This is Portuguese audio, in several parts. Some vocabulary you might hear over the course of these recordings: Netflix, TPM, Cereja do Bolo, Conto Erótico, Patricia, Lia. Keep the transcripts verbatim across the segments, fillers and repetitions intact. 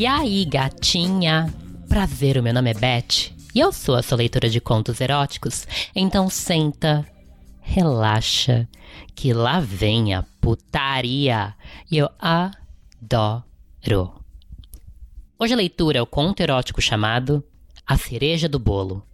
E aí, gatinha? Prazer, o meu nome é Beth e eu sou a sua leitora de contos eróticos. Então senta, relaxa, que lá vem a putaria. E eu adoro. Hoje a leitura é o conto erótico chamado A Cereja do Bolo.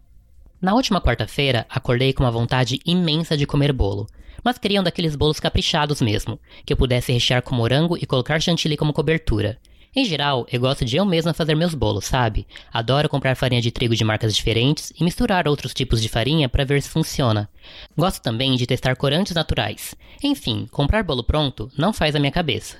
Na última quarta-feira, acordei com uma vontade imensa de comer bolo, mas queria um daqueles bolos caprichados mesmo, que eu pudesse rechear com morango e colocar chantilly como cobertura. Em geral, eu gosto de eu mesma fazer meus bolos, sabe? Adoro comprar farinha de trigo de marcas diferentes e misturar outros tipos de farinha para ver se funciona. Gosto também de testar corantes naturais. Enfim, comprar bolo pronto não faz a minha cabeça.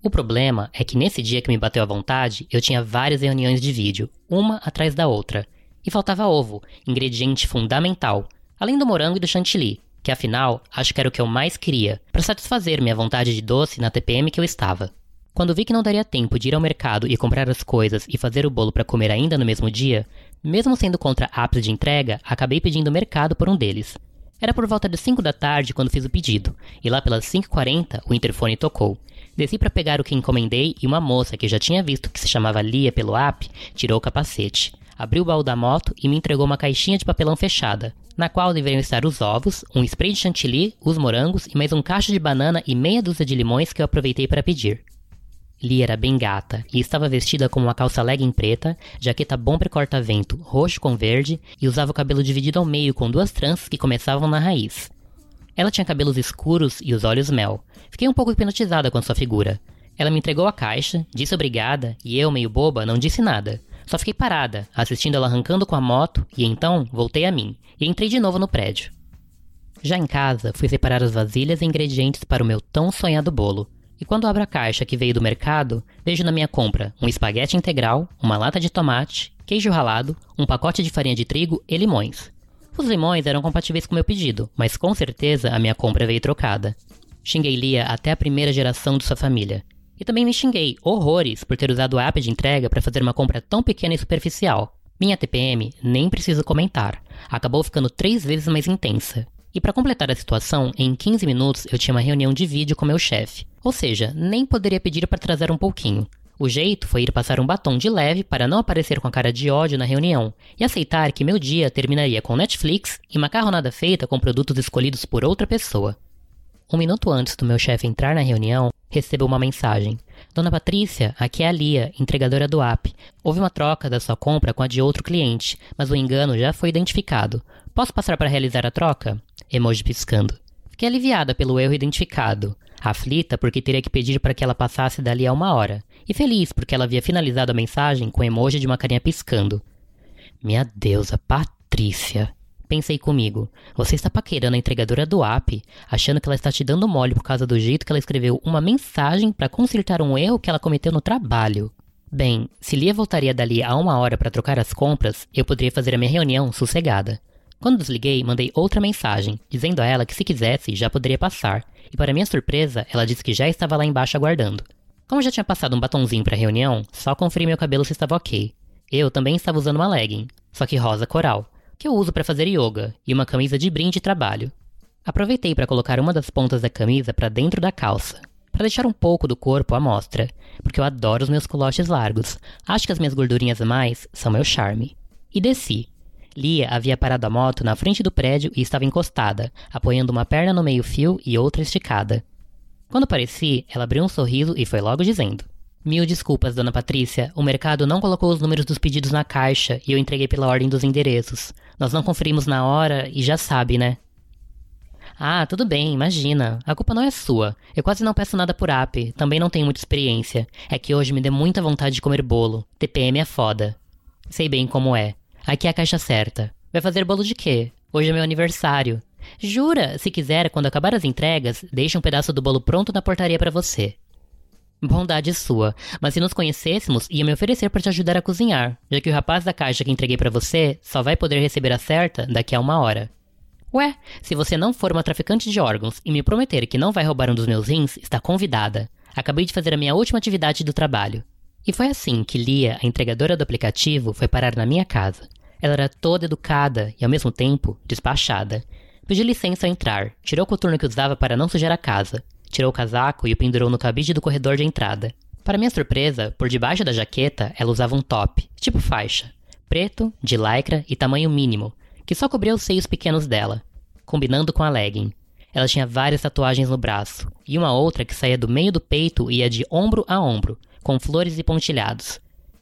O problema é que nesse dia que me bateu a vontade, eu tinha várias reuniões de vídeo, uma atrás da outra. E faltava ovo, ingrediente fundamental, além do morango e do chantilly, que afinal, acho que era o que eu mais queria, para satisfazer minha vontade de doce na T P M que eu estava. Quando vi que não daria tempo de ir ao mercado e comprar as coisas e fazer o bolo para comer ainda no mesmo dia, mesmo sendo contra ápice de entrega, acabei pedindo mercado por um deles. Era por volta das cinco da tarde quando fiz o pedido, e lá pelas cinco e quarenta o interfone tocou. Desci para pegar o que encomendei e uma moça que eu já tinha visto que se chamava Lia pelo app, tirou o capacete, abriu o baú da moto e me entregou uma caixinha de papelão fechada, na qual deveriam estar os ovos, um spray de chantilly, os morangos e mais um cacho de banana e meia dúzia de limões que eu aproveitei para pedir. Lia era bem gata e estava vestida com uma calça legging preta, jaqueta bomber corta-vento roxo com verde e usava o cabelo dividido ao meio com duas tranças que começavam na raiz. Ela tinha cabelos escuros e os olhos mel. Fiquei um pouco hipnotizada com sua figura. Ela me entregou a caixa, disse obrigada e eu, meio boba, não disse nada. Só fiquei parada, assistindo ela arrancando com a moto e então voltei a mim e entrei de novo no prédio. Já em casa, fui separar as vasilhas e ingredientes para o meu tão sonhado bolo. E quando abro a caixa que veio do mercado, vejo na minha compra um espaguete integral, uma lata de tomate, queijo ralado, um pacote de farinha de trigo e limões. Os limões eram compatíveis com o meu pedido, mas com certeza a minha compra veio trocada. Xinguei Lia até a primeira geração de sua família. E também me xinguei horrores por ter usado o app de entrega para fazer uma compra tão pequena e superficial. Minha T P M, nem preciso comentar, acabou ficando três vezes mais intensa. E para completar a situação, em quinze minutos eu tinha uma reunião de vídeo com meu chefe. Ou seja, nem poderia pedir para atrasar um pouquinho. O jeito foi ir passar um batom de leve para não aparecer com a cara de ódio na reunião e aceitar que meu dia terminaria com Netflix e macarronada feita com produtos escolhidos por outra pessoa. Um minuto antes do meu chefe entrar na reunião, recebeu uma mensagem. Dona Patrícia, aqui é a Lia, entregadora do app. Houve uma troca da sua compra com a de outro cliente, mas o engano já foi identificado. Posso passar para realizar a troca? Emoji piscando. Fiquei aliviada pelo erro identificado, aflita porque teria que pedir para que ela passasse dali a uma hora, e feliz porque ela havia finalizado a mensagem com emoji de uma carinha piscando. Minha deusa, Patrícia... Pensei comigo, você está paquerando a entregadora do app, achando que ela está te dando mole por causa do jeito que ela escreveu uma mensagem para consertar um erro que ela cometeu no trabalho. Bem, se Lia voltaria dali a uma hora para trocar as compras, eu poderia fazer a minha reunião sossegada. Quando desliguei, mandei outra mensagem, dizendo a ela que se quisesse, já poderia passar. E para minha surpresa, ela disse que já estava lá embaixo aguardando. Como já tinha passado um batonzinho para a reunião, só conferi meu cabelo se estava ok. Eu também estava usando uma legging, só que rosa coral, que eu uso para fazer yoga, e uma camisa de brim de trabalho. Aproveitei para colocar uma das pontas da camisa para dentro da calça, para deixar um pouco do corpo à mostra, porque eu adoro os meus culotes largos, acho que as minhas gordurinhas a mais são meu charme. E desci. Lia havia parado a moto na frente do prédio e estava encostada, apoiando uma perna no meio-fio e outra esticada. Quando apareci, ela abriu um sorriso e foi logo dizendo: Mil desculpas, dona Patrícia, o mercado não colocou os números dos pedidos na caixa e eu entreguei pela ordem dos endereços. Nós não conferimos na hora e já sabe, né? Ah, tudo bem, imagina. A culpa não é sua. Eu quase não peço nada por app, também não tenho muita experiência. É que hoje me deu muita vontade de comer bolo. T P M é foda. Sei bem como é. Aqui é a caixa certa. Vai fazer bolo de quê? Hoje é meu aniversário. Jura? Se quiser, quando acabar as entregas, deixa um pedaço do bolo pronto na portaria pra você. Bondade sua, mas se nos conhecêssemos, ia me oferecer para te ajudar a cozinhar, já que o rapaz da caixa que entreguei para você só vai poder receber a certa daqui a uma hora. Ué, se você não for uma traficante de órgãos e me prometer que não vai roubar um dos meus rins, está convidada. Acabei de fazer a minha última atividade do trabalho. E foi assim que Lia, a entregadora do aplicativo, foi parar na minha casa. Ela era toda educada e, ao mesmo tempo, despachada. Pedi licença ao entrar, tirou o coturno que usava para não sujar a casa. Tirou o casaco e o pendurou no cabide do corredor de entrada. Para minha surpresa, por debaixo da jaqueta, ela usava um top, tipo faixa, preto, de lycra e tamanho mínimo, que só cobria os seios pequenos dela, combinando com a legging. Ela tinha várias tatuagens no braço, e uma outra que saía do meio do peito e ia de ombro a ombro, com flores e pontilhados.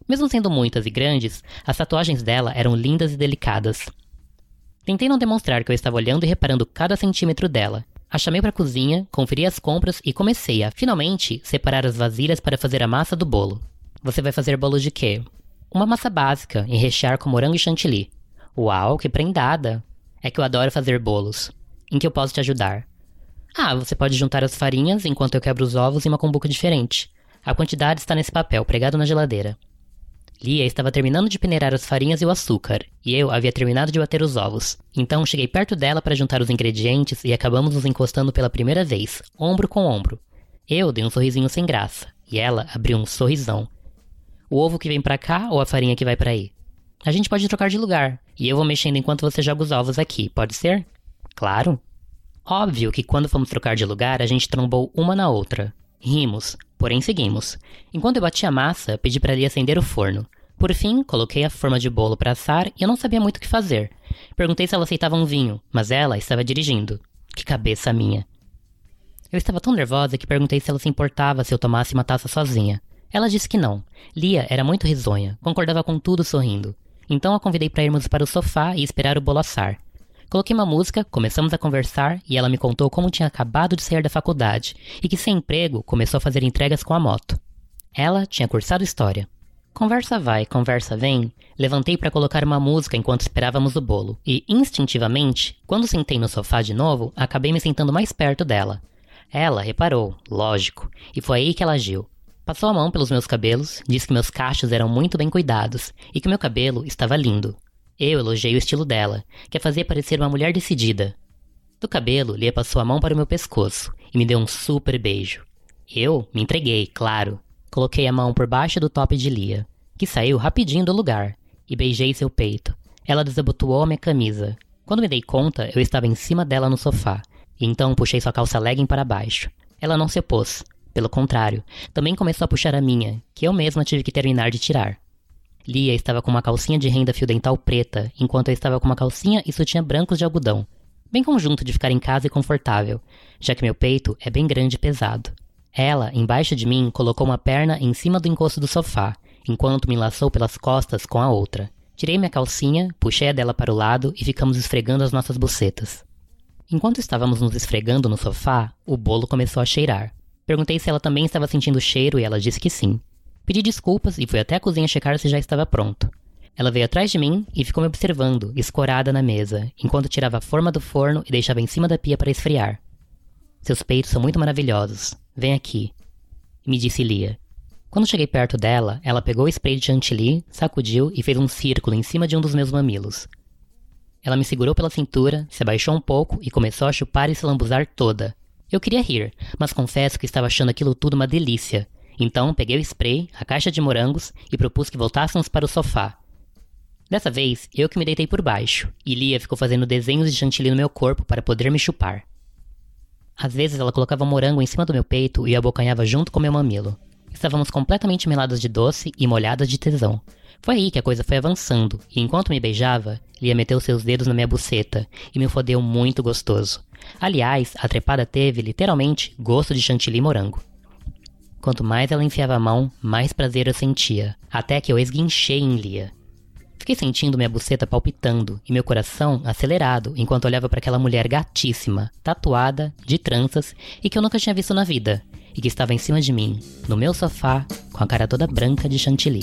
Mesmo sendo muitas e grandes, as tatuagens dela eram lindas e delicadas. Tentei não demonstrar que eu estava olhando e reparando cada centímetro dela. A chamei para a cozinha, conferi as compras e comecei a, finalmente, separar as vasilhas para fazer a massa do bolo. Você vai fazer bolo de quê? Uma massa básica, e rechear com morango e chantilly. Uau, que prendada! É que eu adoro fazer bolos. Em que eu posso te ajudar? Ah, você pode juntar as farinhas enquanto eu quebro os ovos em uma cumbuca diferente. A quantidade está nesse papel, pregado na geladeira. Lia estava terminando de peneirar as farinhas e o açúcar, e eu havia terminado de bater os ovos. Então cheguei perto dela para juntar os ingredientes e acabamos nos encostando pela primeira vez, ombro com ombro. Eu dei um sorrisinho sem graça, e ela abriu um sorrisão. O ovo que vem pra cá ou a farinha que vai pra aí? A gente pode trocar de lugar, e eu vou mexendo enquanto você joga os ovos aqui, pode ser? Claro. Óbvio que quando fomos trocar de lugar, a gente trombou uma na outra. Rimos, porém seguimos. Enquanto eu bati a massa, pedi para Lia acender o forno. Por fim, coloquei a forma de bolo para assar e eu não sabia muito o que fazer. Perguntei se ela aceitava um vinho, mas ela estava dirigindo. Que cabeça minha. Eu estava tão nervosa que perguntei se ela se importava se eu tomasse uma taça sozinha. Ela disse que não. Lia era muito risonha, concordava com tudo sorrindo. Então a convidei para irmos para o sofá e esperar o bolo assar. Coloquei uma música, começamos a conversar e ela me contou como tinha acabado de sair da faculdade e que sem emprego começou a fazer entregas com a moto. Ela tinha cursado História. Conversa vai, conversa vem, levantei para colocar uma música enquanto esperávamos o bolo e, instintivamente, quando sentei no sofá de novo, acabei me sentando mais perto dela. Ela reparou, lógico, e foi aí que ela agiu. Passou a mão pelos meus cabelos, disse que meus cachos eram muito bem cuidados e que meu cabelo estava lindo. Eu elogiei o estilo dela, que a fazia parecer uma mulher decidida. Do cabelo, Lia passou a mão para o meu pescoço e me deu um super beijo. Eu me entreguei, claro. Coloquei a mão por baixo do top de Lia, que saiu rapidinho do lugar, e beijei seu peito. Ela desabotoou a minha camisa. Quando me dei conta, eu estava em cima dela no sofá, e então puxei sua calça legging para baixo. Ela não se opôs. Pelo contrário, também começou a puxar a minha, que eu mesma tive que terminar de tirar. Lia estava com uma calcinha de renda fio dental preta, enquanto eu estava com uma calcinha e sutiã brancos de algodão. Bem conjunto de ficar em casa e confortável, já que meu peito é bem grande e pesado. Ela, embaixo de mim, colocou uma perna em cima do encosto do sofá, enquanto me laçou pelas costas com a outra. Tirei minha calcinha, puxei a dela para o lado e ficamos esfregando as nossas bucetas. Enquanto estávamos nos esfregando no sofá, o bolo começou a cheirar. Perguntei se ela também estava sentindo o cheiro e ela disse que sim. Pedi desculpas e fui até a cozinha checar se já estava pronto. Ela veio atrás de mim e ficou me observando, escorada na mesa, enquanto tirava a forma do forno e deixava em cima da pia para esfriar. Seus peitos são muito maravilhosos. Vem aqui. Me disse Lia. Quando cheguei perto dela, ela pegou o spray de chantilly, sacudiu e fez um círculo em cima de um dos meus mamilos. Ela me segurou pela cintura, se abaixou um pouco e começou a chupar e se lambuzar toda. Eu queria rir, mas confesso que estava achando aquilo tudo uma delícia. Então, peguei o spray, a caixa de morangos e propus que voltássemos para o sofá. Dessa vez, eu que me deitei por baixo, e Lia ficou fazendo desenhos de chantilly no meu corpo para poder me chupar. Às vezes, ela colocava um morango em cima do meu peito e abocanhava junto com meu mamilo. Estávamos completamente meladas de doce e molhadas de tesão. Foi aí que a coisa foi avançando, e enquanto me beijava, Lia meteu seus dedos na minha buceta e me fodeu muito gostoso. Aliás, a trepada teve, literalmente, gosto de chantilly e morango. Quanto mais ela enfiava a mão, mais prazer eu sentia, até que eu esguinchei em Lia. Fiquei sentindo minha buceta palpitando e meu coração acelerado enquanto olhava para aquela mulher gatíssima, tatuada, de tranças e que eu nunca tinha visto na vida, e que estava em cima de mim, no meu sofá, com a cara toda branca de chantilly.